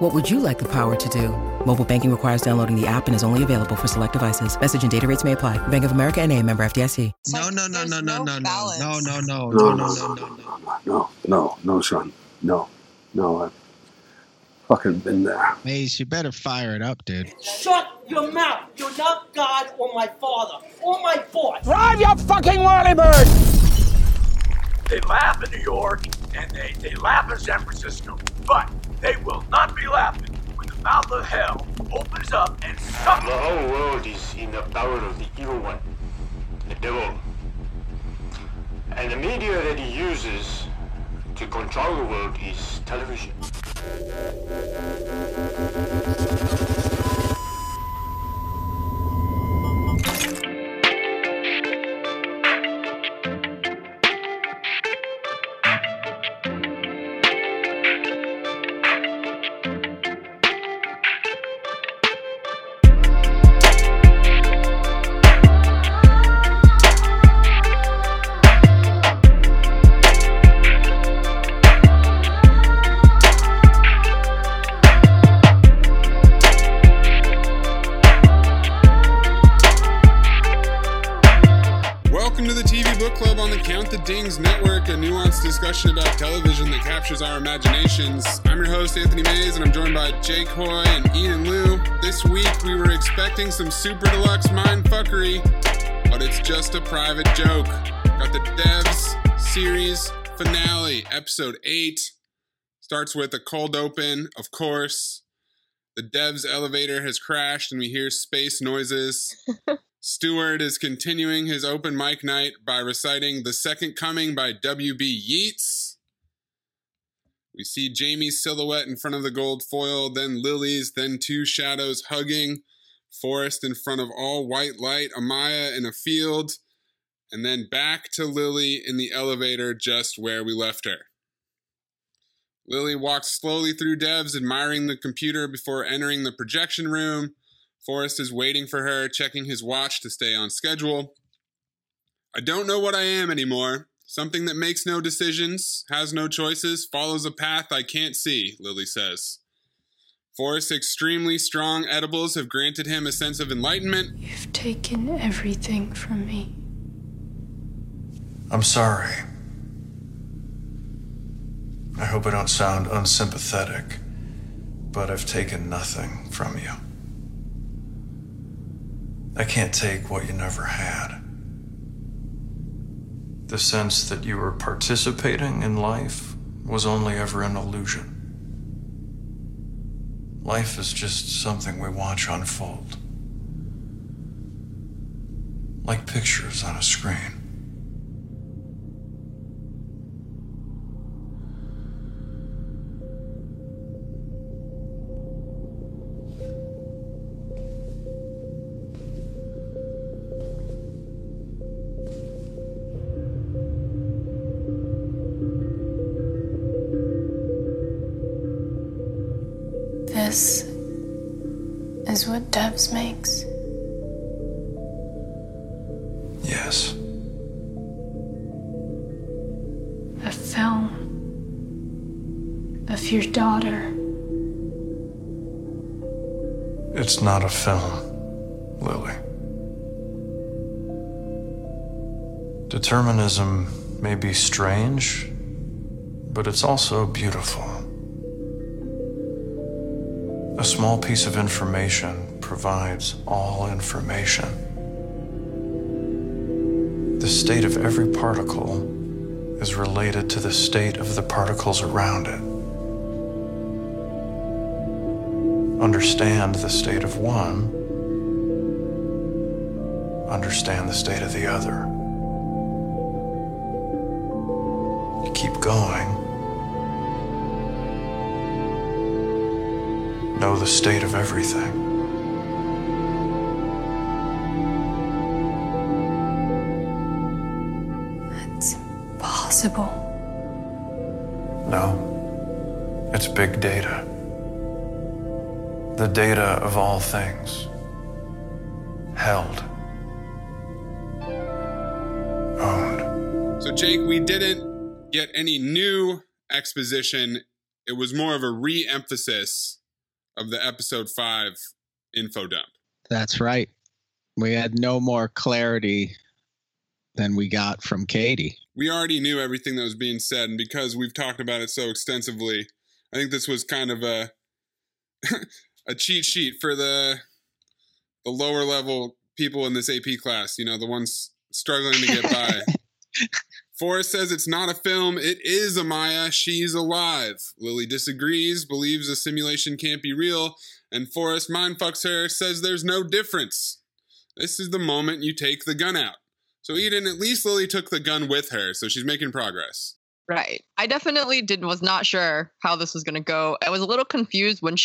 What would you like the power to do? Mobile banking requires downloading the app and is only available for select devices. Message and data rates may apply. Bank of America N.A., member FDIC. No, son. No, I've fucking been there. Maze, you better fire it up, dude. Shut your mouth. You're not God or my father or my boy. Drive your fucking whirly bird. They laugh in New York and they laugh in San Francisco, but they will not be laughing when the mouth of hell opens up and sucks. The whole world is in the power of the evil one, the devil. And the media that he uses to control the world is television. Discussion about television that captures our imaginations. I'm your host, Anthony Mays, and I'm joined by Jake Hoy and Ian Liu. This week, we were expecting some super deluxe mind fuckery, but it's just a private joke. Got the Devs series finale, episode 8. Starts with a cold open, of course. The Devs elevator has crashed, and we hear space noises. Stuart is continuing his open mic night by reciting The Second Coming by W.B. Yeats. We see Jamie's silhouette in front of the gold foil, then Lily's, then two shadows hugging. Forrest in front of all white light, Amaya in a field, and then back to Lily in the elevator just where we left her. Lily walks slowly through Devs, admiring the computer before entering the projection room. Forrest is waiting for her, checking his watch to stay on schedule. I don't know what I am anymore. Something that makes no decisions, has no choices, follows a path I can't see, Lily says. Forrest's extremely strong edibles have granted him a sense of enlightenment. You've taken everything from me. I'm sorry. I hope I don't sound unsympathetic, but I've taken nothing from you. I can't take what you never had. The sense that you were participating in life was only ever an illusion. Life is just something we watch unfold. Like pictures on a screen. This is what Devs makes. Yes. A film of your daughter. It's not a film, Lily. Determinism may be strange, but it's also beautiful. A small piece of information provides all information. The state of every particle is related to the state of the particles around it. Understand the state of one, understand the state of the other. You keep going. Know the state of everything. possible. No. It's big data. The data of all things. Held. Owned. So, Jake, we didn't get any new exposition. It was more of a re-emphasis of the episode 5 info dump. That's right. We had no more clarity than we got from Katie. We already knew everything that was being said, and because we've talked about it so extensively, I think this was kind of a a cheat sheet for the lower level people in this AP class, you know, the ones struggling to get by. Forrest says it's not a film. It is Amaya. She's alive. Lily disagrees, believes a simulation can't be real, and Forrest mindfucks her, says there's no difference. This is the moment you take the gun out. So Eden, at least Lily took the gun with her, so she's making progress. Right. I definitely was not sure how this was going to go. I was a little confused when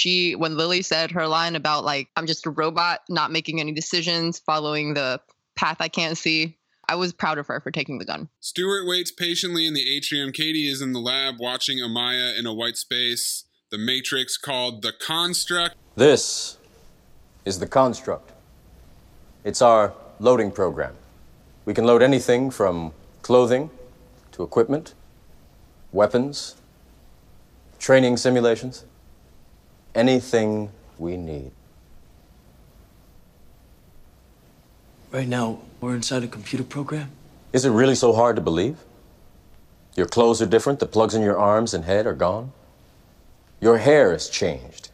Lily said her line about, like, I'm just a robot, not making any decisions, following the path I can't see. I was proud of her for taking the gun. Stuart waits patiently in the atrium. Katie is in the lab watching Amaya in a white space. The Matrix called The Construct. This is The Construct. It's our loading program. We can load anything from clothing to equipment, weapons, training simulations, anything we need. Right now, we're inside a computer program? Is it really so hard to believe? Your clothes are different, the plugs in your arms and head are gone. Your hair has changed.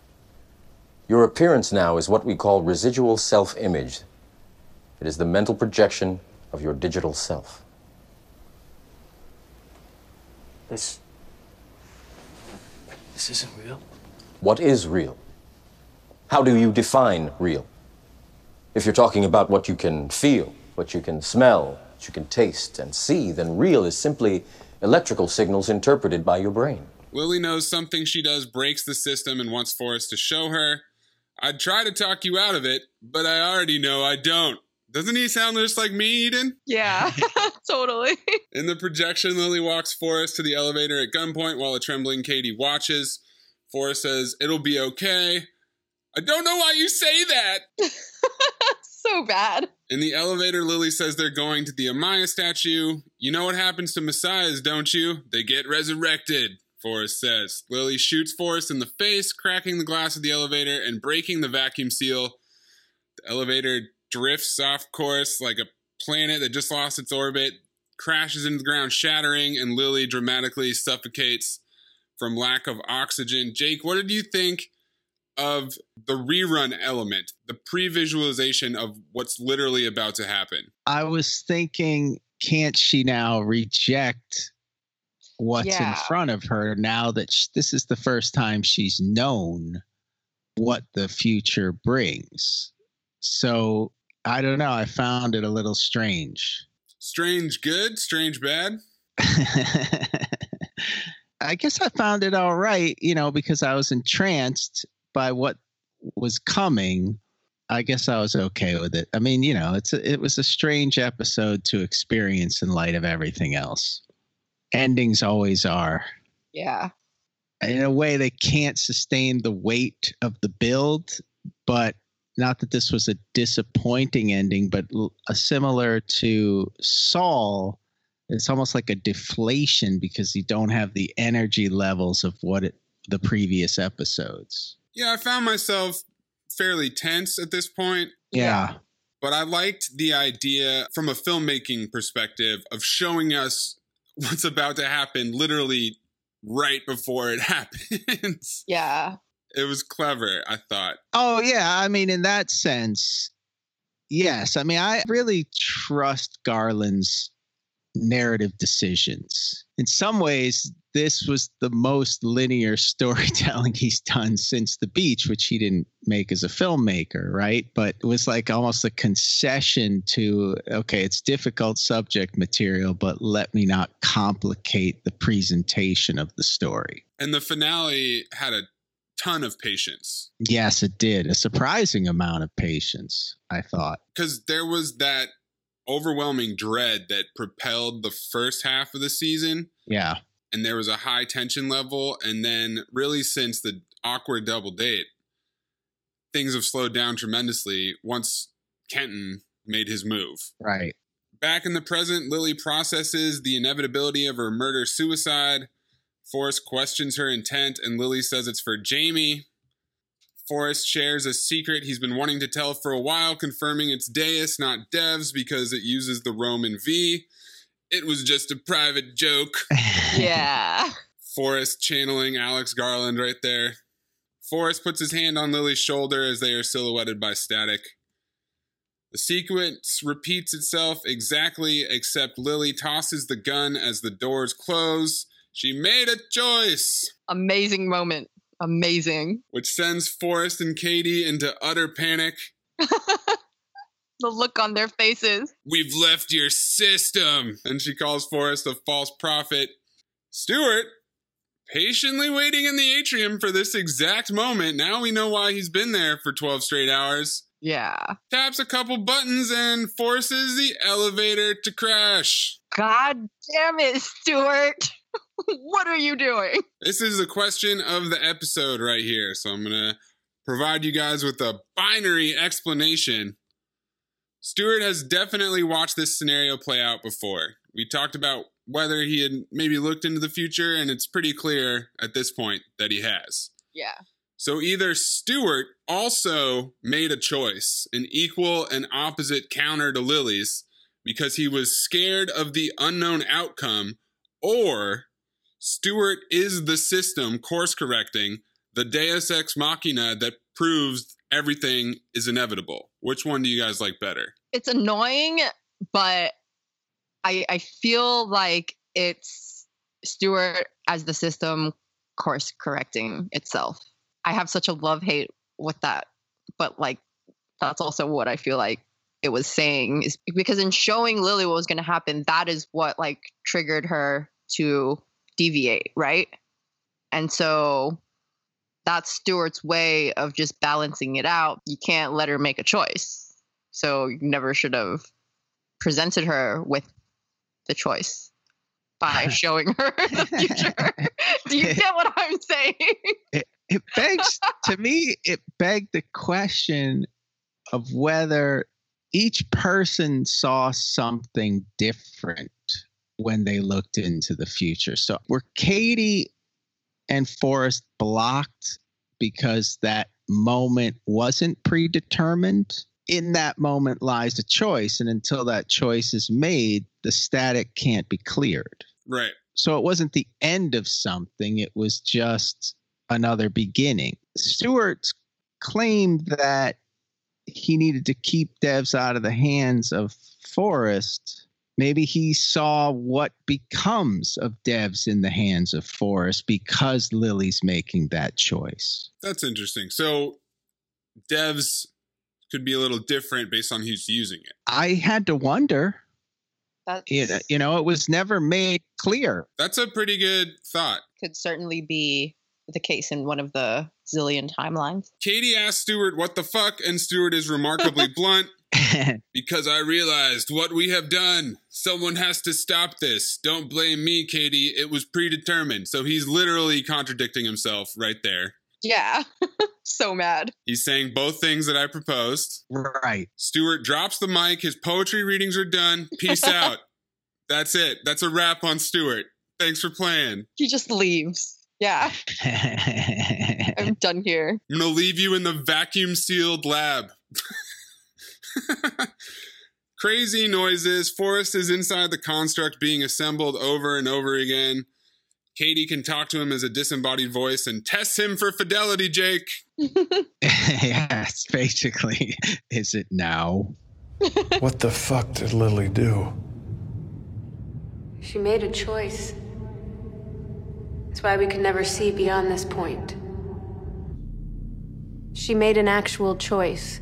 Your appearance now is what we call residual self-image. It is the mental projection of your digital self. This isn't real? What is real? How do you define real? If you're talking about what you can feel, what you can smell, what you can taste and see, then real is simply electrical signals interpreted by your brain. Lily knows something she does breaks the system and wants Forrest to show her. I'd try to talk you out of it, but I already know I don't. Doesn't he sound just like me, Eden? Yeah, totally. In the projection, Lily walks Forrest to the elevator at gunpoint while a trembling Katie watches. Forrest says, it'll be okay. I don't know why you say that. So bad. In the elevator, Lily says they're going to the Amaya statue. You know what happens to messiahs, don't you? They get resurrected, Forrest says. Lily shoots Forrest in the face, cracking the glass of the elevator and breaking the vacuum seal. The elevator drifts off course like a planet that just lost its orbit, crashes into the ground, shattering, and Lily dramatically suffocates from lack of oxygen. Jake, what did you think of the rerun element, the pre-visualization of what's literally about to happen? I was thinking, can't she now reject what's in front of her now that this is the first time she's known what the future brings? So I don't know. I found it a little strange. Strange good? Strange bad? I guess I found it all right, you know, because I was entranced by what was coming. I guess I was okay with it. I mean, you know, it was a strange episode to experience in light of everything else. Endings always are. Yeah. In a way, they can't sustain the weight of the build, but not that this was a disappointing ending, but similar to Saul, it's almost like a deflation because you don't have the energy levels of the previous episodes. Yeah, I found myself fairly tense at this point. Yeah. But I liked the idea from a filmmaking perspective of showing us what's about to happen literally right before it happens. Yeah. It was clever, I thought. Oh, yeah. I mean, in that sense, yes. I mean, I really trust Garland's narrative decisions. In some ways, this was the most linear storytelling he's done since The Beach, which he didn't make as a filmmaker, right? But it was like almost a concession to, okay, it's difficult subject material, but let me not complicate the presentation of the story. And the finale had a ton of patience. Yes, it did. A surprising amount of patience, I thought. Because there was that overwhelming dread that propelled the first half of the season. Yeah. And there was a high tension level. And then really since the awkward double date, things have slowed down tremendously once Kenton made his move. Right. Back in the present, Lily processes the inevitability of her murder-suicide. Forrest questions her intent, and Lily says it's for Jamie. Forrest shares a secret he's been wanting to tell for a while, confirming it's Deus, not Devs, because it uses the Roman V. It was just a private joke. Yeah. Forrest channeling Alex Garland right there. Forrest puts his hand on Lily's shoulder as they are silhouetted by static. The sequence repeats itself exactly, except Lily tosses the gun as the doors close. She made a choice. Amazing moment. Amazing. Which sends Forrest and Katie into utter panic. The look on their faces. We've left your system. And she calls Forrest a false prophet. Stuart, patiently waiting in the atrium for this exact moment. Now we know why he's been there for 12 straight hours. Yeah. Taps a couple buttons and forces the elevator to crash. God damn it, Stuart. What are you doing? This is the question of the episode right here. So I'm going to provide you guys with a binary explanation. Stuart has definitely watched this scenario play out before. We talked about whether he had maybe looked into the future, and it's pretty clear at this point that he has. Yeah. So either Stuart also made a choice, an equal and opposite counter to Lily's, because he was scared of the unknown outcome, or Stuart is the system course correcting, the Deus Ex Machina that proves everything is inevitable. Which one do you guys like better? It's annoying, but I feel like it's Stuart as the system course correcting itself. I have such a love-hate with that, but like that's also what I feel like it was saying, is because in showing Lily what was going to happen, that is what like triggered her to deviate, right? And so that's Stuart's way of just balancing it out. You can't let her make a choice, so you never should have presented her with the choice by showing her the future. Do you get what I'm saying? It begs, to me, it begged the question of whether each person saw something different when they looked into the future. So were Katie and Forrest blocked because that moment wasn't predetermined? In that moment lies a choice, and until that choice is made, the static can't be cleared. Right. So it wasn't the end of something. It was just another beginning. Stuart claimed that he needed to keep Devs out of the hands of Forrest. Maybe he saw what becomes of Devs in the hands of Forrest because Lily's making that choice. That's interesting. So Devs could be a little different based on who's using it. I had to wonder. You know, it was never made clear. That's a pretty good thought. Could certainly be the case in one of the zillion timelines. Katie asked Stuart, what the fuck? And Stuart is remarkably blunt. Because I realized what we have done. Someone has to stop this. Don't blame me, Katie. It was predetermined. So he's literally contradicting himself right there. Yeah. So mad. He's saying both things that I proposed. Right. Stuart drops the mic. His poetry readings are done. Peace out. That's it. That's a wrap on Stuart. Thanks for playing. He just leaves. Yeah. I'm done here. I'm going to leave you in the vacuum-sealed lab. Crazy noises. Forrest is inside the construct being assembled over and over again. Katie can talk to him as a disembodied voice and tests him for fidelity, Jake. Yes, basically. Is it now? What the fuck did Lily do? She made a choice. That's why we could never see beyond this point. She made an actual choice.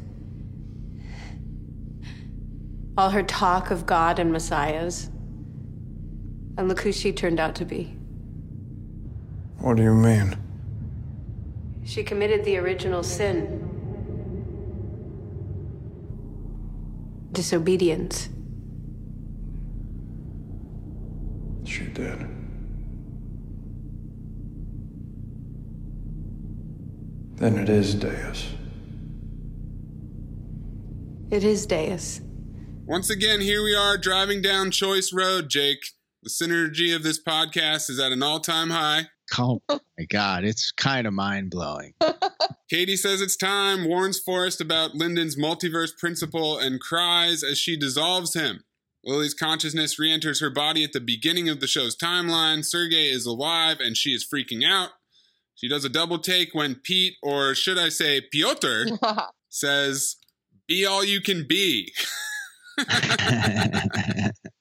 All her talk of God and messiahs. And look who she turned out to be. What do you mean? She committed the original sin. Disobedience. She did. Then it is Deus. It is Deus. Once again, here we are driving down Choice Road, Jake. The synergy of this podcast is at an all-time high. Oh my God, it's kind of mind-blowing. Katie says it's time, warns Forrest about Lyndon's multiverse principle, and cries as she dissolves him. Lily's consciousness re-enters her body at the beginning of the show's timeline. Sergei is alive, and she is freaking out. She does a double take when Pete, or should I say Piotr, says, "Be all you can be."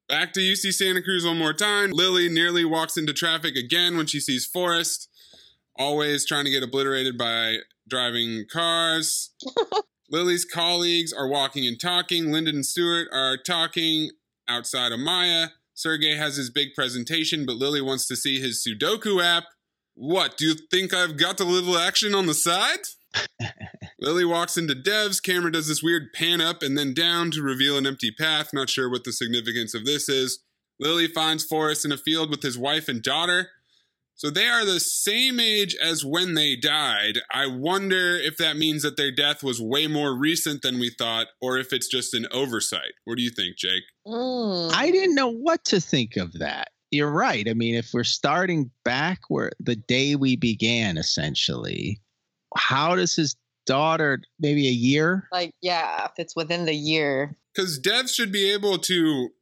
Back to UC Santa Cruz one more time. Lily nearly walks into traffic again when she sees Forrest, always trying to get obliterated by driving cars. Lily's colleagues are walking and talking. Lyndon and Stuart are talking outside Amaya. Sergei has his big presentation, but Lily wants to see his Sudoku app. "What, do you think I've got a little action on the side?" Lily walks into Devs. Camera does this weird pan up and then down to reveal an empty path. Not sure what the significance of this is. Lily finds Forrest in a field with his wife and daughter. So they are the same age as when they died. I wonder if that means that their death was way more recent than we thought, or if it's just an oversight. What do you think, Jake? I didn't know what to think of that. You're right. I mean, if we're starting back where the day we began, essentially, how does his daughter, maybe a year? Like, yeah, if it's within the year. Because Dev should be able to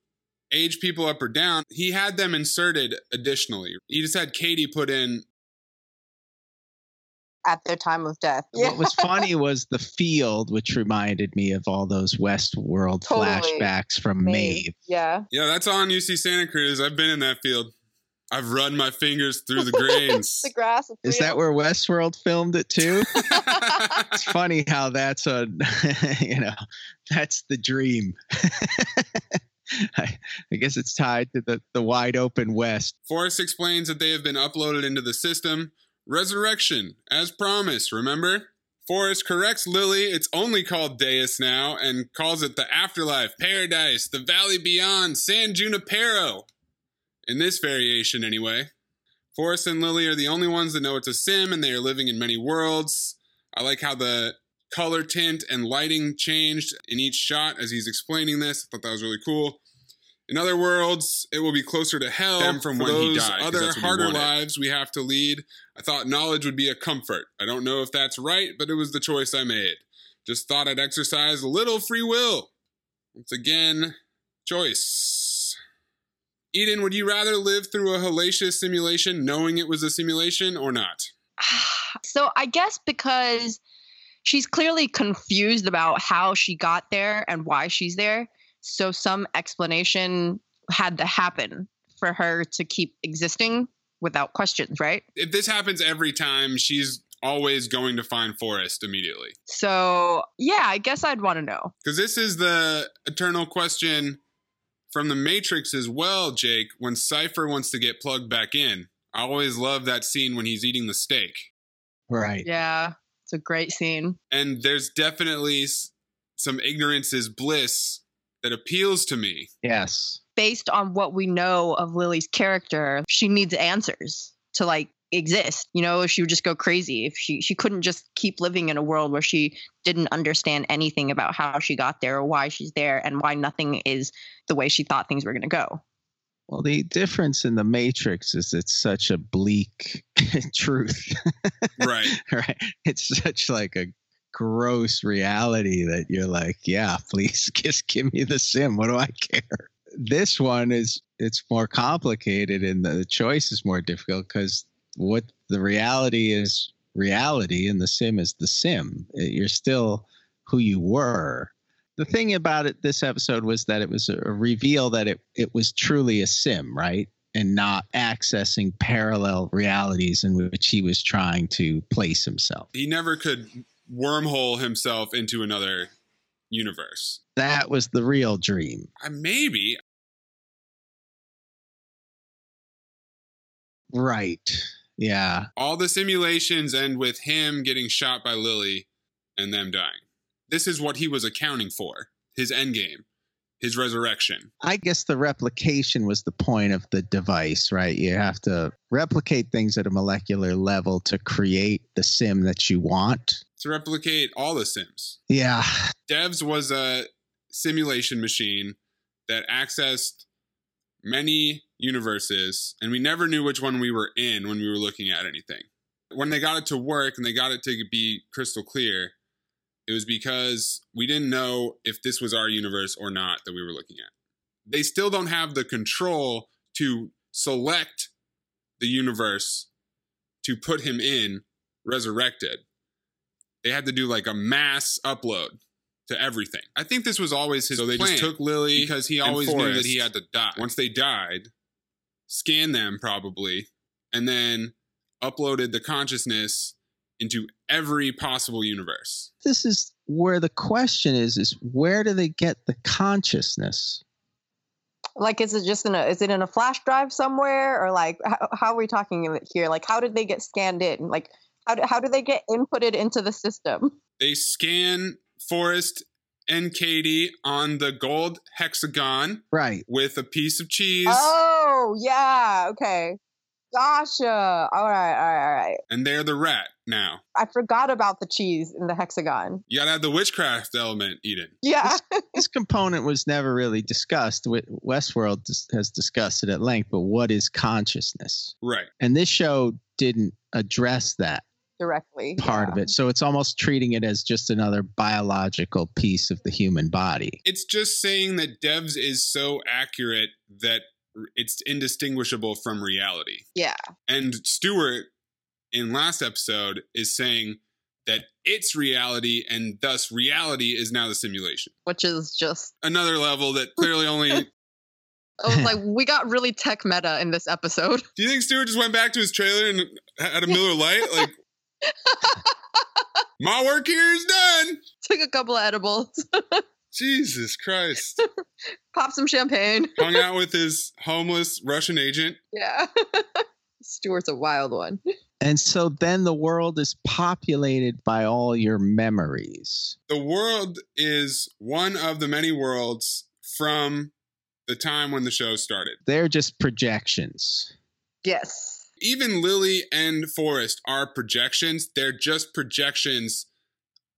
age people up or down. He had them inserted additionally. He just had Katie put in at their time of death. Yeah. What was funny was the field, which reminded me of all those Westworld flashbacks from Maeve. Yeah. Yeah, that's on UC Santa Cruz. I've been in that field. I've run my fingers through the grains. The grass is real. Is that where Westworld filmed it too? It's funny how that's a, you know, that's the dream. I guess it's tied to the wide open West. Forrest explains that they have been uploaded into the system. Resurrection, as promised, remember? Forrest corrects Lily, it's only called Deus now, and calls it the afterlife, paradise, the valley beyond, San Junipero. In this variation, anyway. Forrest and Lily are the only ones that know it's a sim, and they are living in many worlds. I like how the color tint and lighting changed in each shot as he's explaining this. I thought that was really cool. In other worlds, it will be closer to hell from when he died. Other harder lives we have to lead. I thought knowledge would be a comfort. I don't know if that's right, but it was the choice I made. Just thought I'd exercise a little free will. Once again, choice. Eden, would you rather live through a hellacious simulation knowing it was a simulation or not? So I guess because she's clearly confused about how she got there and why she's there. So some explanation had to happen for her to keep existing without questions, right? If this happens every time, she's always going to find Forrest immediately. So, yeah, I guess I'd want to know. Because this is the eternal question from The Matrix as well, Jake, when Cypher wants to get plugged back in. I always love that scene when he's eating the steak. Right. Yeah, it's a great scene. And there's definitely some ignorance is bliss that appeals to me. Yes. Based on what we know of Lily's character, she needs answers to, like, exist. You know, she would just go crazy if she couldn't just keep living in a world where she didn't understand anything about how she got there or why she's there and why nothing is the way she thought things were going to go. Well, the difference in The Matrix is it's such a bleak truth. Right. Right. It's such like a gross reality that you're like, yeah, please just give me the sim. What do I care? This one is, it's more complicated and the choice is more difficult because what the reality is reality and the sim is the sim. You're still who you were. The thing about it, this episode was that it was a reveal that it was truly a sim, right? And not accessing parallel realities in which he was trying to place himself. He never could wormhole himself into another universe. That was the real dream. Maybe. Right. Yeah. All the simulations end with him getting shot by Lily and them dying. This is what he was accounting for, his endgame. his resurrection. I guess the replication was the point of the device, right? You have to replicate things at a molecular level to create the sim that you want. To replicate all the sims. Yeah. Devs was a simulation machine that accessed many universes, and we never knew which one we were in when we were looking at anything. When they got it to work and they got it to be crystal clear, it was because we didn't know if this was our universe or not that we were looking at. They still don't have the control to select the universe to put him in resurrected. They had to do like a mass upload to everything. I think this was always his plan. Just took Lily because he always knew that he had to die. Once they died, scanned them probably, and then uploaded the consciousness into every possible universe. This is where the question is where do they get the consciousness? Like, is it just is it in a flash drive somewhere? Or like, how are we talking here? Like, how did they get scanned in? Like, how do they get inputted into the system? They scan Forrest and Katie on the gold hexagon. Right. With a piece of cheese. Oh, yeah. Okay. Gotcha. All right. And they're the rat now. I forgot about the cheese in the hexagon. You gotta have the witchcraft element, Eden. Yeah. This component was never really discussed. Westworld has discussed it at length, but what is consciousness? Right. And this show didn't address that directly part of it. So it's almost treating it as just another biological piece of the human body. It's just saying that Devs is so accurate that it's indistinguishable from reality. Yeah. And Stuart in last episode is saying that it's reality, and thus reality is now the simulation. Which is just another level that clearly only... I was like, we got really tech meta in this episode. Do you think Stuart just went back to his trailer and had a Miller Lite? Like, my work here is done. Took a couple of edibles. Jesus Christ. Pop some champagne. Hung out with his homeless Russian agent. Yeah. Stuart's a wild one. And so then the world is populated by all your memories. The world is one of the many worlds from the time when the show started. They're just projections. Yes. Even Lily and Forrest are projections. They're just projections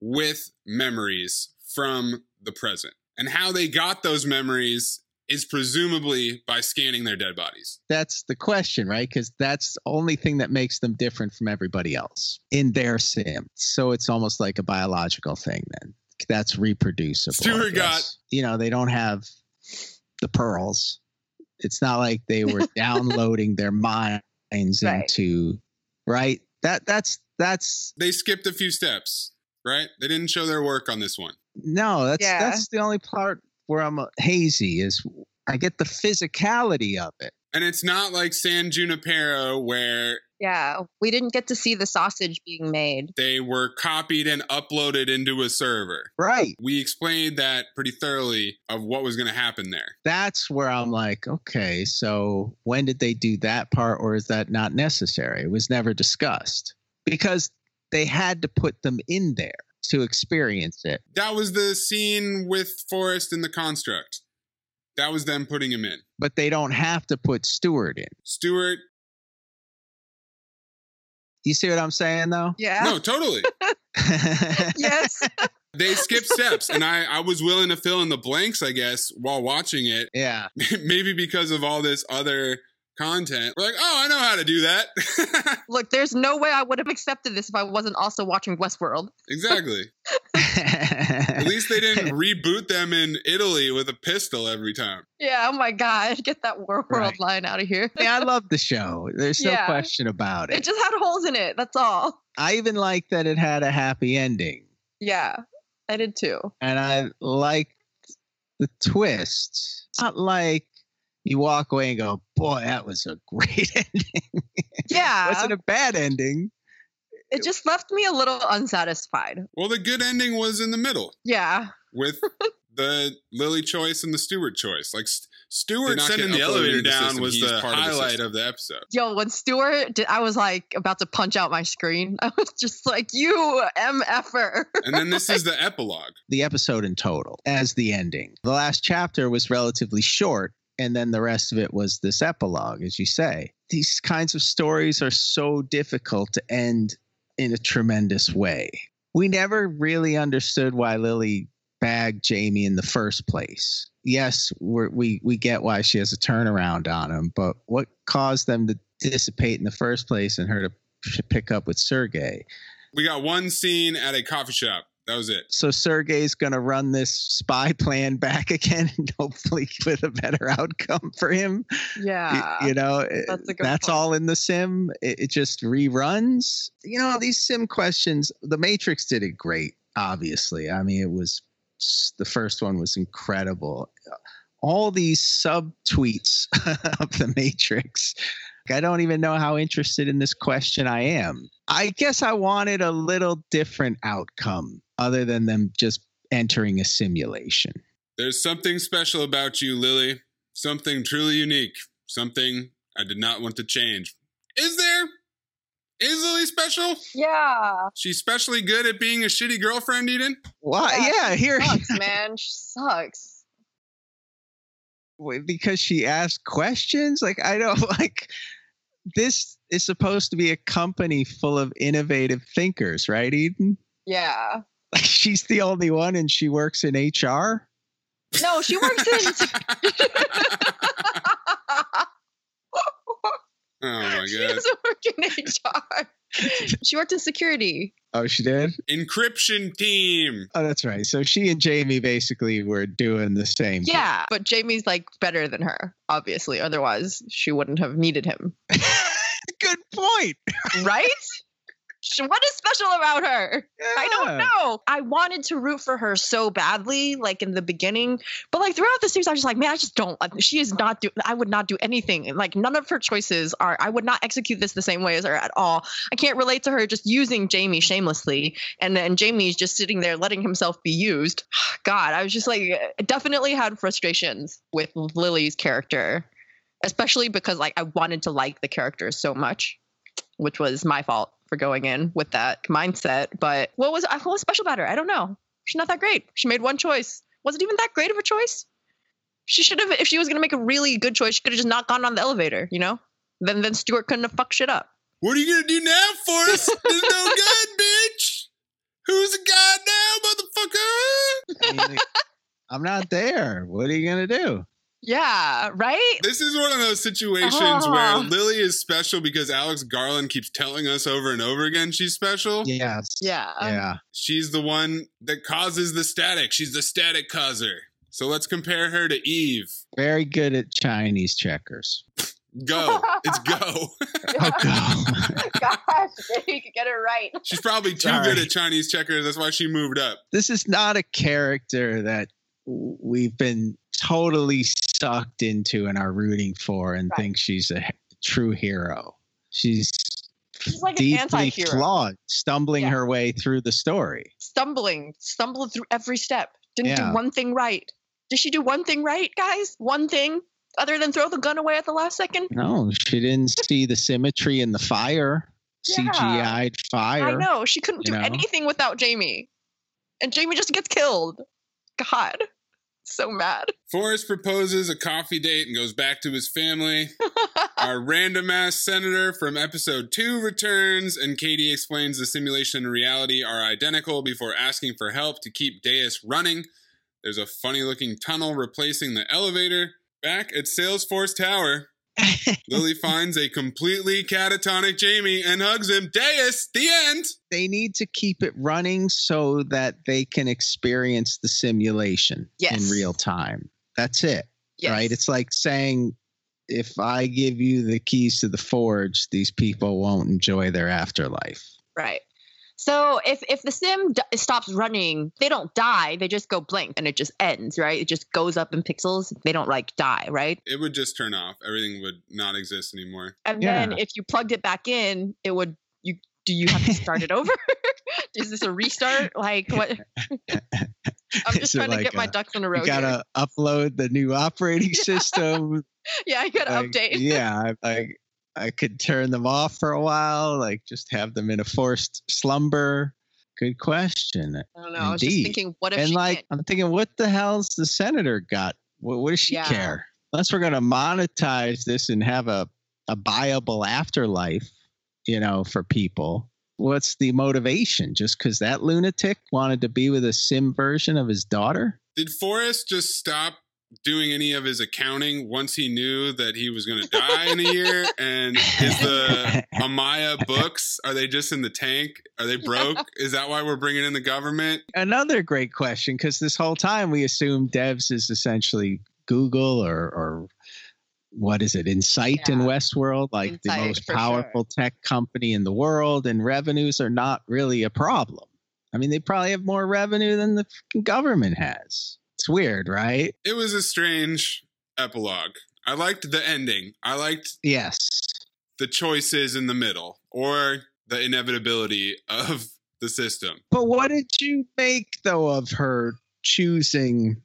with memories from the present. And how they got those memories is presumably by scanning their dead bodies. That's the question, right? Because that's the only thing that makes them different from everybody else in their sim. So it's almost like a biological thing then. That's reproducible. Stuart got... You know, they don't have the pearls. It's not like they were downloading their minds into... Right? That's... They skipped a few steps, right? They didn't show their work on this one. No, that's the only part where I'm hazy is I get the physicality of it. And it's not like San Junipero where... Yeah, we didn't get to see the sausage being made. They were copied and uploaded into a server. Right. We explained that pretty thoroughly of what was going to happen there. That's where I'm like, okay, so when did they do that part, or is that not necessary? It was never discussed because they had to put them in there to experience it. That was the scene with Forrest in The Construct. That was them putting him in. But they don't have to put Stuart in. Stuart. You see what I'm saying, though? Yeah. No, totally. Yes. They skip steps, and I was willing to fill in the blanks, I guess, while watching it. Yeah. Maybe because of all this other content. We're like, oh, I know how to do that. Look, there's no way I would have accepted this if I wasn't also watching Westworld. Exactly. At least they didn't reboot them in Italy with a pistol every time. Yeah, oh my God. Get that Westworld line out of here. Yeah, I love the show. There's no question about it. It just had holes in it. That's all. I even like that it had a happy ending. Yeah, I did too. And I liked the twist. It's not like you walk away and go, boy, that was a great ending. Yeah. It wasn't a bad ending. It just left me a little unsatisfied. Well, the good ending was in the middle. Yeah. With the Lily choice and the Stuart choice. Like Stuart sending the elevator down was the highlight of the episode. Yo, when Stuart did, I was like about to punch out my screen. I was just like, you MFer. And then this is the epilogue. The episode in total as the ending. The last chapter was relatively short. And then the rest of it was this epilogue, as you say. These kinds of stories are so difficult to end in a tremendous way. We never really understood why Lily bagged Jamie in the first place. Yes, we get why she has a turnaround on him, but what caused them to dissipate in the first place and her to pick up with Sergei? We got one scene at a coffee shop. That was it. So Sergei's going to run this spy plan back again and hopefully with a better outcome for him. Yeah. You know, that's all in the sim. It just reruns. You know, these sim questions, The Matrix did it great, obviously. I mean, the first one was incredible. All these sub-tweets of The Matrix. I don't even know how interested in this question I am. I guess I wanted a little different outcome. Other than them just entering a simulation. There's something special about you, Lily. Something truly unique. Something I did not want to change. Is there? Is Lily special? Yeah. She's especially good at being a shitty girlfriend, Eden? Why? Yeah, here. She sucks, man. She sucks. Wait, because she asked questions? This is supposed to be a company full of innovative thinkers, right, Eden? Yeah. She's the only one and she works in HR? No, she works in... Oh, my God. She doesn't work in HR. She worked in security. Oh, she did? Encryption team. Oh, that's right. So she and Jamie basically were doing the same thing. Yeah, but Jamie's, better than her, obviously. Otherwise, she wouldn't have needed him. Good point. Right? What is special about her? Yeah. I don't know. I wanted to root for her so badly, in the beginning. But, throughout the series, I was just like, man, I just don't. She is not doing. I would not do anything. None of her choices are. I would not execute this the same way as her at all. I can't relate to her just using Jamie shamelessly. And then Jamie's just sitting there letting himself be used. God, I was just I definitely had frustrations with Lily's character, especially because, I wanted to like the character so much, which was my fault for going in with that mindset. But what was special about her? I don't know. She's not that great. She made one choice. Was it even that great of a choice? She should have, if she was going to make a really good choice, she could have just not gone on the elevator, you know? Then Stuart couldn't have fucked shit up. What are you going to do now, Forrest? There's no God, bitch! Who's the God now, motherfucker? I'm not there. What are you going to do? Yeah, right? This is one of those situations where Lily is special because Alex Garland keeps telling us over and over again she's special. Yes. Yeah. She's the one that causes the static. She's the static causer. So let's compare her to Eve. Very good at Chinese checkers. Go. It's go. Go. Gosh, you could get it right. She's probably too good at Chinese checkers. That's why she moved up. This is not a character that we've been totally sucked into and are rooting for and think she's a true hero. She's deeply an anti-hero. Flawed, stumbling her way through the story. Stumbled through every step. Didn't do one thing right. Did she do one thing right, guys? One thing? Other than throw the gun away at the last second? No, she didn't see the symmetry in the fire. Yeah. CGI'd fire. I know. She couldn't do anything without Jamie. And Jamie just gets killed. God. So mad. Forrest proposes a coffee date and goes back to his family. Our random ass senator from episode 2 returns, and Katie explains the simulation and reality are identical before asking for help to keep Deus running. There's a funny looking tunnel replacing the elevator. Back at Salesforce Tower, Lily finds a completely catatonic Jamie and hugs him. Deus, the end! They need to keep it running so that they can experience the simulation in real time. That's it, right? It's like saying, if I give you the keys to the forge, these people won't enjoy their afterlife. Right. So if the sim stops running, they don't die. They just go blank and it just ends, right? It just goes up in pixels. They don't die, right? It would just turn off. Everything would not exist anymore. And then if you plugged it back in, it would. Do you have to start it over? Is this a restart? Like what? I'm just trying to get my ducks in a row. You gotta upload the new operating system. Yeah, I gotta update. Yeah, I could turn them off for a while, like just have them in a forced slumber. Good question. I don't know. Indeed. I was just thinking, what if? And I'm thinking, what the hell's the senator got? What does she care? Unless we're gonna monetize this and have a viable afterlife, for people. What's the motivation? Just because that lunatic wanted to be with a sim version of his daughter? Did Forrest just stop doing any of his accounting once he knew that he was going to die in a year? And is the Amaya books, are they just in the tank? Are they broke? Is that why we're bringing in the government? Another great question, because this whole time we assume Devs is essentially Google or what is it? Insight in Westworld, like Insight, the most powerful tech company in the world, and revenues are not really a problem. I mean, they probably have more revenue than the government has. It's weird, right? It was a strange epilogue. I liked the ending. I liked the choices in the middle, or the inevitability of the system. But what did you make, though, of her choosing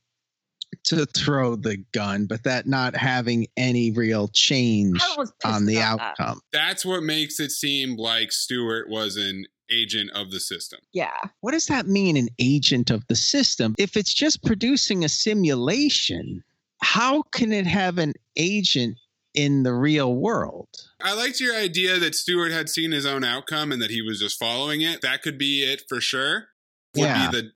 to throw the gun, but that not having any real change on the outcome? That's what makes it seem like Stuart was an agent of the system. Yeah. What does that mean, an agent of the system? If it's just producing a simulation, how can it have an agent in the real world? I liked your idea that Stuart had seen his own outcome and that he was just following it. That could be it for sure. Would be the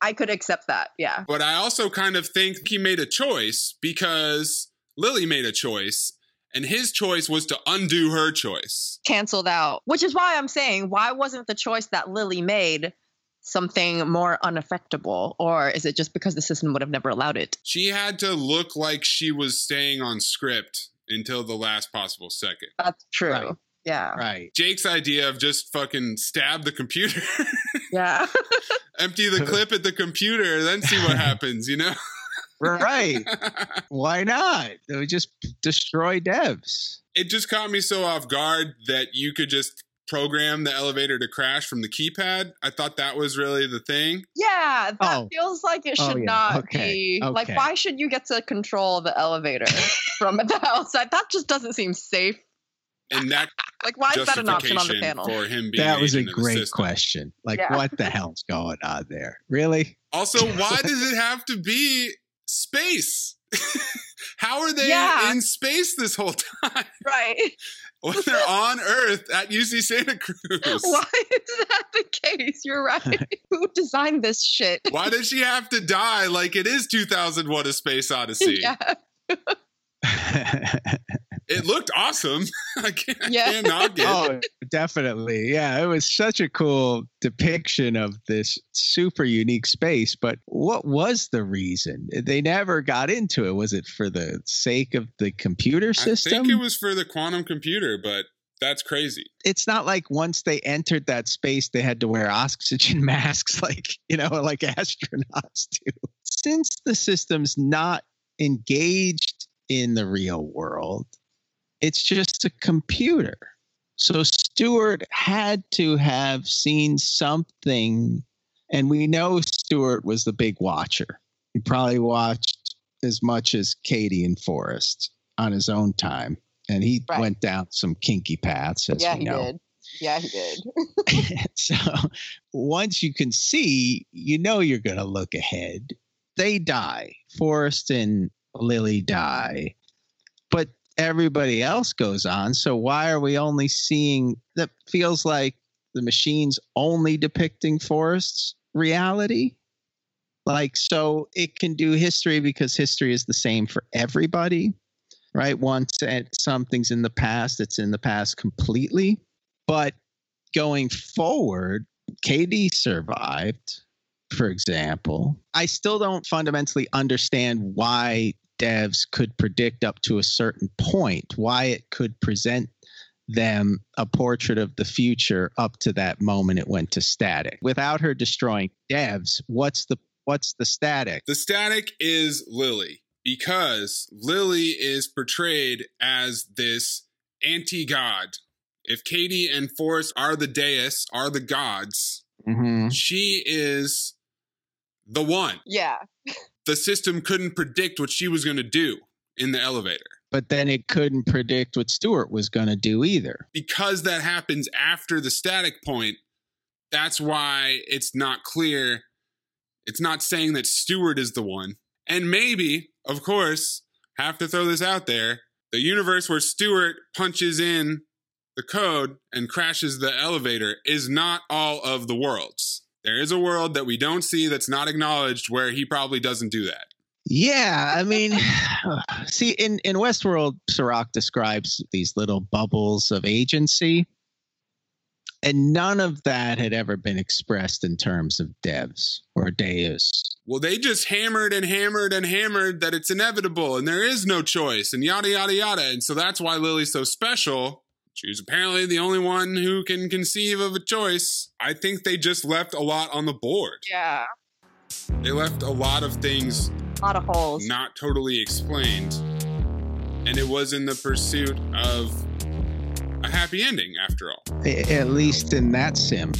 I could accept that, yeah. But I also kind of think he made a choice because Lily made a choice, and his choice was to undo her choice. Canceled out. Which is why I'm saying, why wasn't the choice that Lily made something more unaffectable? Or is it just because the system would have never allowed it? She had to look like she was staying on script until the last possible second. That's true. Right. Yeah. Right. Jake's idea of just fucking stab the computer. Yeah. Empty the clip at the computer, then see what happens, Right. Why not? It would just destroy Devs. It just caught me so off guard that you could just program the elevator to crash from the keypad. I thought that was really the thing. Yeah, that feels like it should not be. Okay. Like, why should you get to control the elevator from the outside? That just doesn't seem safe. And that why is that an option on the panel? For him being that was a great question. What the hell's going on there? Really? Also, why does it have to be space? How are they in space this whole time? Right. When they're on Earth at UC Santa Cruz. Why is that the case? You're right. Who designed this shit? Why does she have to die like it is 2001 A Space Odyssey? Yeah. It looked awesome. I can't knock it. Oh, definitely. Yeah, it was such a cool depiction of this super unique space. But what was the reason? They never got into it. Was it for the sake of the computer system? I think it was for the quantum computer, but that's crazy. It's not like once they entered that space, they had to wear oxygen masks like astronauts do. Since the system's not engaged in the real world, it's just a computer. So Stuart had to have seen something. And we know Stuart was the big watcher. He probably watched as much as Katie and Forrest on his own time. And he went down some kinky paths, as we know. Yeah, he did. So once you can see, you're going to look ahead. They die. Forrest and Lily die. But everybody else goes on. So why are we only seeing that? Feels like the machine's only depicting Forrest's reality. So it can do history because history is the same for everybody, right? Once something's in the past, it's in the past completely. But going forward, Katie survived, for example. I still don't fundamentally understand why Devs could predict up to a certain point, why it could present them a portrait of the future up to that moment it went to static. Without her destroying Devs, what's the static? The static is Lily, because Lily is portrayed as this anti-god. If Katie and Forrest are the Deus, are the gods, Mm-hmm. She is the one. Yeah. The system couldn't predict what she was going to do in the elevator. But then it couldn't predict what Stuart was going to do either. Because that happens after the static point, that's why it's not clear. It's not saying that Stuart is the one. And maybe, of course, have to throw this out there, the universe where Stuart punches in the code and crashes the elevator is not all of the worlds. There is a world that we don't see that's not acknowledged where he probably doesn't do that. Yeah, I mean, see, in Westworld, Serac describes these little bubbles of agency, and none of that had ever been expressed in terms of Devs or Deus. Well, they just hammered and hammered and hammered that it's inevitable and there is no choice and yada, yada, yada. And so that's why Lily's so special. She's apparently the only one who can conceive of a choice. I think they just left a lot on the board. Yeah. They left a lot of things. A lot of holes. Not totally explained. And it was in the pursuit of a happy ending, after all. At least in that sim.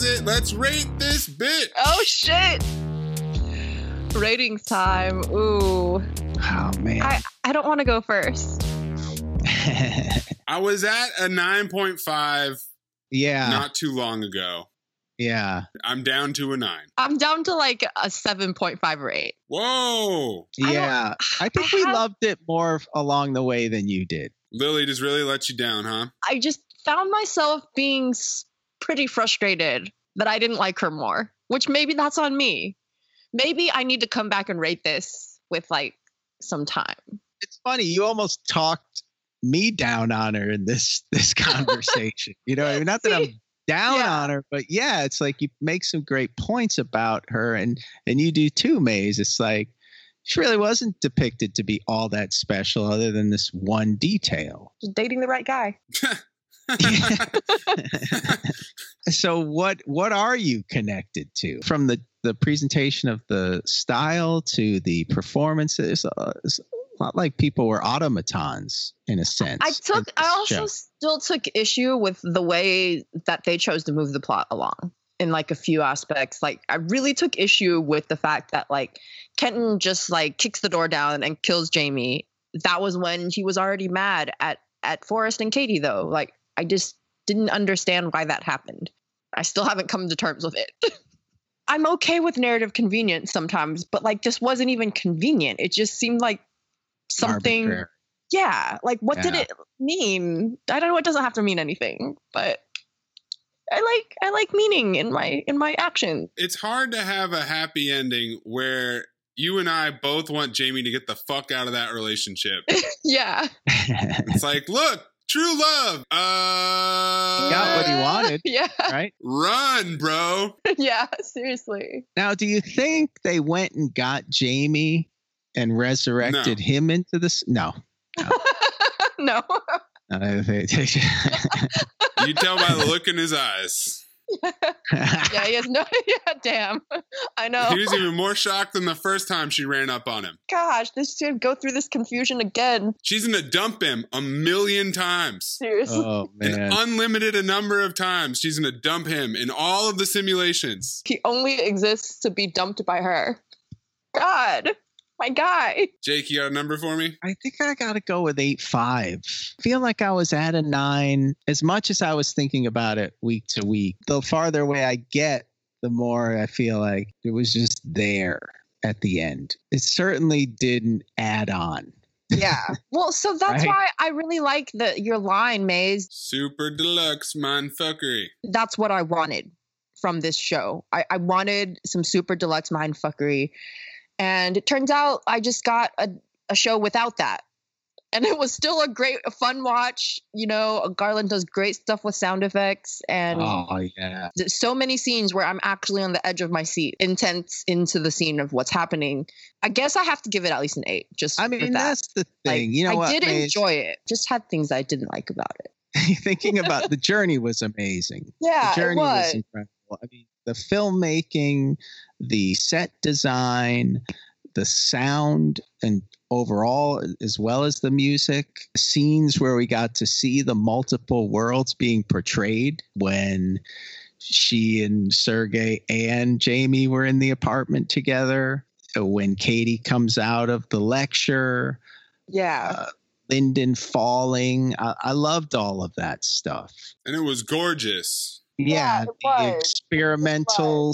It. Let's rate this bitch. Oh shit! Ratings time. Ooh. Oh man. I don't want to go first. I was at a 9.5. Yeah. Not too long ago. Yeah. I'm down to a 9. I'm down to like a 7.5 or 8. Whoa. Yeah. I think we loved it more along the way than you did. Lily just really let you down, huh? I just found myself being pretty frustrated that I didn't like her more, which maybe that's on me. Maybe I need to come back and rate this with like some time. It's funny. You almost talked me down on her in this conversation. You know, I mean, not that I'm down on her, but yeah, it's like you make some great points about her and you do too, Maze. It's like, she really wasn't depicted to be all that special other than this one detail. Just dating the right guy. So what are you connected to? From the presentation of the style to the performances, it's a lot like people were automatons in a sense. I also still took issue with the way that they chose to move the plot along in like a few aspects. Like I really took issue with the fact that like Kenton just like kicks the door down and kills Jamie. That was when he was already mad at Forrest and Katie though. Like I just didn't understand why that happened. I still haven't come to terms with it. I'm okay with narrative convenience sometimes, but like this wasn't even convenient. It just seemed like something. Arbitrary. Yeah. Like what did it mean? I don't know. It doesn't have to mean anything, but I like meaning in my actions. It's hard to have a happy ending where you and I both want Jamie to get the fuck out of that relationship. Yeah. It's like, look, true love. He got what he wanted. Yeah. Right? Run, bro. Yeah, seriously. Now, do you think they went and got Jamie and resurrected him into this? No. No. You tell by the look in his eyes. Yeah, he has no. Yeah, damn. I know. He was even more shocked than the first time she ran up on him. Gosh, this should go through this confusion again. She's gonna dump him 1,000,000 times. Seriously, oh, man. An unlimited a number of times. She's gonna dump him in all of the simulations. He only exists to be dumped by her. God, my guy. Jake, you got a number for me? I think I gotta go with 8.5. I feel like I was at a 9. As much as I was thinking about it week to week, the farther away I get, the more I feel like it was just there at the end. It certainly didn't add on. Yeah. Well, so that's right? Why I really like your line, Maze. Super deluxe mindfuckery. That's what I wanted from this show. I wanted some super deluxe mindfuckery. And it turns out I just got a show without that. And it was still a great, fun watch. You know, Garland does great stuff with sound effects. And so many scenes where I'm actually on the edge of my seat, intense into the scene of what's happening. I guess I have to give it at least an 8. Just I mean, for that. That's the thing. Like, you know what? I did enjoy it. Just had things I didn't like about it. Thinking about the journey was amazing. Yeah, the journey was incredible. I mean, the filmmaking, the set design, the sound, and overall, as well as the music, scenes where we got to see the multiple worlds being portrayed when she and Sergei and Jamie were in the apartment together, when Katie comes out of the lecture. Yeah. Lyndon falling. I loved all of that stuff. And it was gorgeous. Yeah, the experimental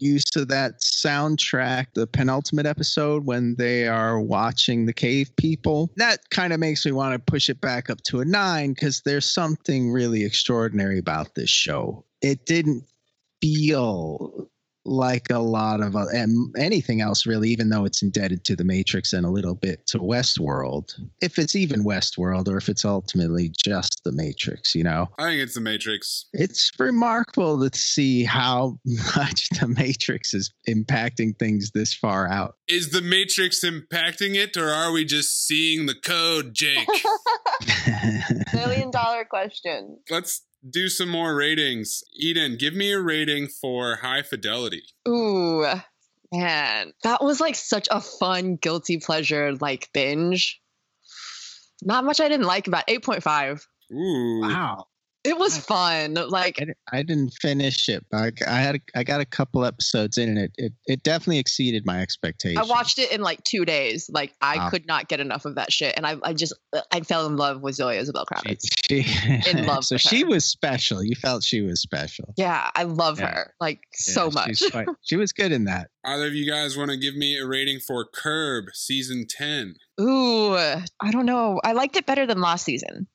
use of that soundtrack, the penultimate episode when they are watching the cave people. That kind of makes me want to push it back up to a 9 because there's something really extraordinary about this show. It didn't feel like a lot of anything else, really, even though it's indebted to The Matrix and a little bit to Westworld. If it's even Westworld or if it's ultimately just The Matrix, you know? I think it's The Matrix. It's remarkable to see how much The Matrix is impacting things this far out. Is The Matrix impacting it, or are we just seeing the code, Jake? $1 million question. Let's do some more ratings. Eden, give me a rating for High Fidelity. Ooh, man. That was like such a fun, guilty pleasure, like binge. Not much I didn't like about 8.5. Ooh. Wow. It was fun. Like I didn't finish it, but I got a couple episodes in and it definitely exceeded my expectations. I watched it in like 2 days. Like I could not get enough of that shit. And I fell in love with Zoe Isabel Kravitz. In love. So she was special. You felt she was special. Yeah. I love her so much. She was good in that. Either of you guys want to give me a rating for Curb season 10? Ooh, I don't know. I liked it better than last season.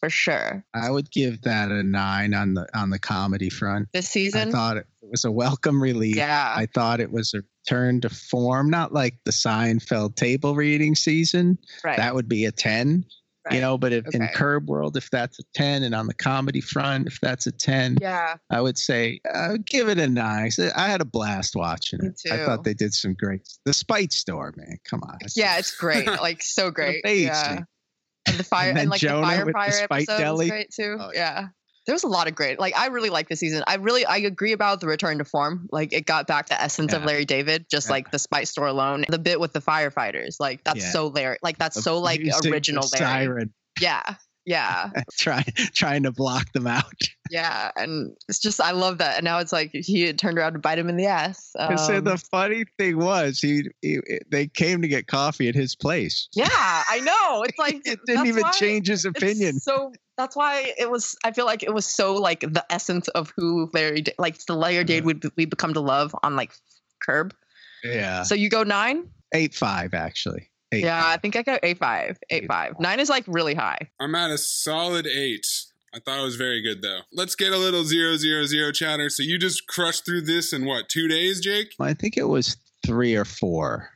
For sure. I would give that a 9 on the comedy front. This season? I thought it was a welcome relief. Yeah. I thought it was a return to form, not like the Seinfeld table reading season. Right. That would be a 10. Right. You know, but in Curb World, if that's a 10, and on the comedy front, if that's a 10, I would say give it a 9. I had a blast watching it. I thought they did some great. The Spite Store, man. Come on. Yeah, it's great. Like, so great. Yeah. And the fire and like Jonah the fire episode was great too. Oh, yeah. There was a lot of great. Like I really like this season. I agree about the return to form. Like it got back the essence of Larry David, just like the Spite Store alone. The bit with the firefighters, like that's so Larry. Like that's so like original Larry. Siren. Yeah. Yeah. Trying to block them out. Yeah. And it's just, I love that. And now it's like he had turned around to bite him in the ass. So the funny thing was they came to get coffee at his place. Yeah, I know. It's like, it didn't even change his opinion. So that's why I feel like it was so like the essence of who the Larry David we become to love on like Curb. Yeah. So you go 9? 8.5 actually. 8.5. Yeah, I think I got 8.5. 8.5. 9 is like really high. I'm at a solid 8. I thought it was very good though. Let's get a little 000 chatter. So you just crushed through this in what, 2 days, Jake? I think it was 3 or 4.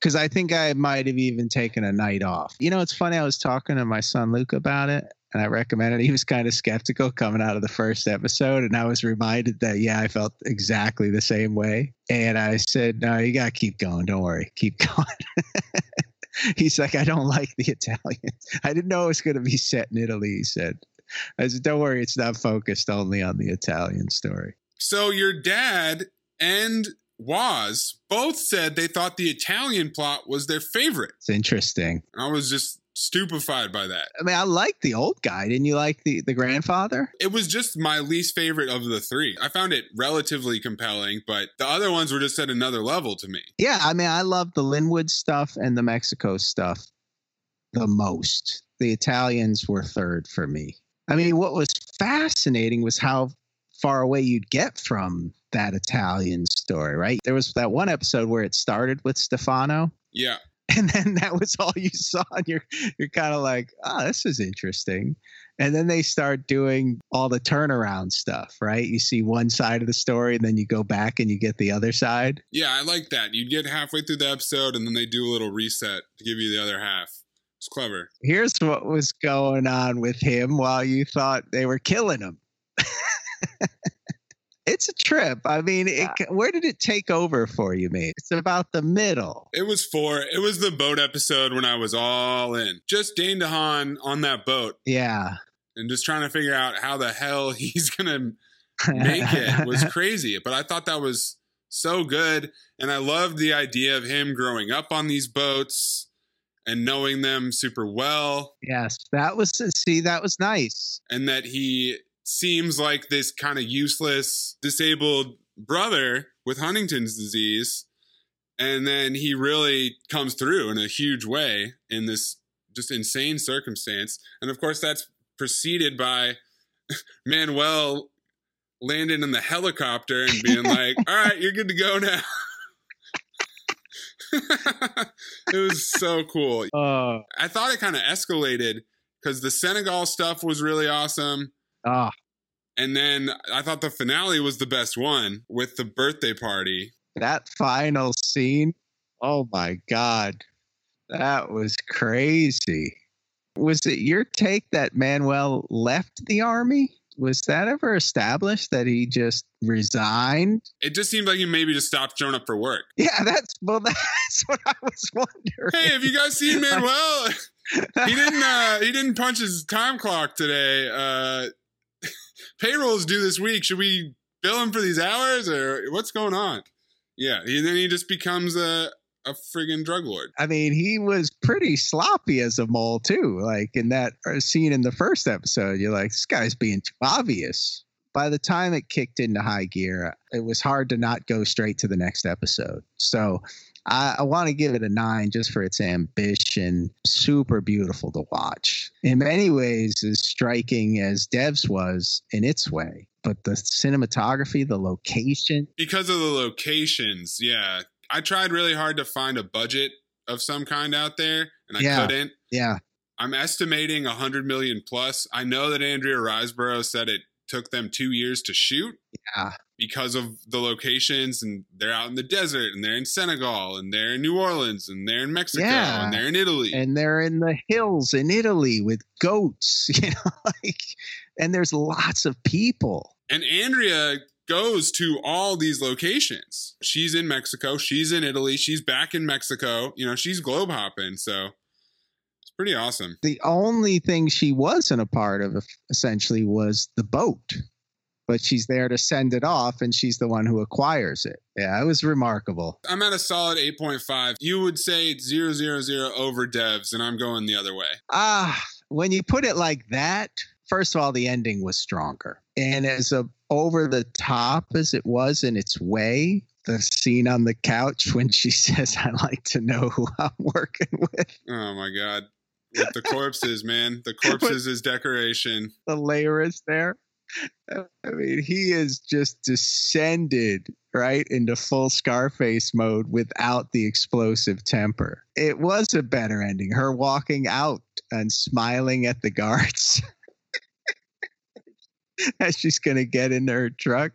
Because I think I might have even taken a night off. You know, it's funny. I was talking to my son Luke about it. And I recommended it. He was kind of skeptical coming out of the first episode. And I was reminded that, I felt exactly the same way. And I said, no, you got to keep going. Don't worry. Keep going. He's like, I don't like the Italians. I didn't know it was going to be set in Italy, he said. I said, don't worry. It's not focused only on the Italian story. So your dad and Waz both said they thought the Italian plot was their favorite. It's interesting. I was just stupefied by that. I mean, I liked the old guy. Didn't you like the grandfather? It was just my least favorite of the 3. I found it relatively compelling, but the other ones were just at another level to me. Yeah, I mean, I love the Linwood stuff and the Mexico stuff the most. The Italians were third for me. I mean, what was fascinating was how far away you'd get from that Italian story, right? There was that one episode where it started with Stefano. Yeah. And then that was all you saw. And you're kind of like, oh, this is interesting. And then they start doing all the turnaround stuff, right? You see one side of the story and then you go back and you get the other side. Yeah, I like that. You'd get halfway through the episode and then they do a little reset to give you the other half. It's clever. Here's what was going on with him while you thought they were killing him. It's a trip. I mean, where did it take over for you, mate? It's about the middle. It was the boat episode when I was all in. Just Dane DeHaan on that boat. Yeah. And just trying to figure out how the hell he's going to make it was crazy. But I thought that was so good. And I loved the idea of him growing up on these boats and knowing them super well. Yes, that was nice. And that he seems like this kind of useless, disabled brother with Huntington's disease. And then he really comes through in a huge way in this just insane circumstance. And of course, that's preceded by Manuel landing in the helicopter and being like, all right, you're good to go now. It was so cool. I thought it kind of escalated because the Senegal stuff was really awesome. And then I thought the finale was the best one with the birthday party. That final scene. Oh, my God. That was crazy. Was it your take that Manuel left the army? Was that ever established that he just resigned? It just seemed like he maybe just stopped showing up for work. Yeah, that's what I was wondering. Hey, have you guys seen Manuel? He didn't punch his time clock today. Payroll's due this week. Should we bill him for these hours or what's going on? Yeah, and then he just becomes a friggin' drug lord. I mean, he was pretty sloppy as a mole too. Like in that scene in the first episode, you're like, this guy's being too obvious. By the time it kicked into high gear, it was hard to not go straight to the next episode. So I want to give it a 9 just for its ambition. Super beautiful to watch. In many ways, as striking as Devs was in its way, but the cinematography, the location. Because of the locations, yeah. I tried really hard to find a budget of some kind out there, and I couldn't. Yeah. I'm estimating $100 million plus. I know that Andrea Riseborough said it took them 2 years to shoot. Yeah. Because of the locations, and they're out in the desert, and they're in Senegal, and they're in New Orleans, and they're in Mexico, and they're in Italy. And they're in the hills in Italy with goats, you know, like, and there's lots of people. And Andrea goes to all these locations. She's in Mexico. She's in Italy. She's back in Mexico. You know, she's globe hopping. So it's pretty awesome. The only thing she wasn't a part of essentially was the boat, but she's there to send it off and she's the one who acquires it. Yeah, it was remarkable. I'm at a solid 8.5. You would say it's 0.0 over Devs and I'm going the other way. When you put it like that, first of all, the ending was stronger. And as over the top as it was in its way, the scene on the couch when she says, I like to know who I'm working with. Oh, my God. With the corpses, man. The corpses is decoration. The layer is there. I mean, he is just descended right into full Scarface mode without the explosive temper. It was a better ending. Her walking out and smiling at the guards. As she's going to get in her truck.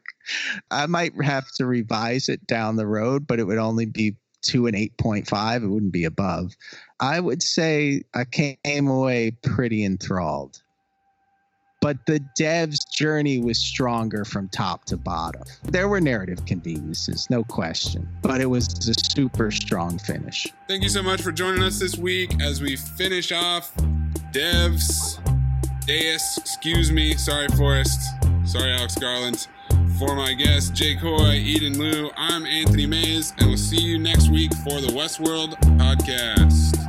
I might have to revise it down the road, but it would only be to an 8.5. It wouldn't be above. I would say I came away pretty enthralled. But the Dev's journey was stronger from top to bottom. There were narrative conveniences, no question, but it was a super strong finish. Thank you so much for joining us this week as we finish off Dev's Deus, excuse me. Sorry, Forrest. Sorry, Alex Garland. For my guests, Jake Hoy, Eden Liu, I'm Anthony Mays, and we'll see you next week for the Westworld podcast.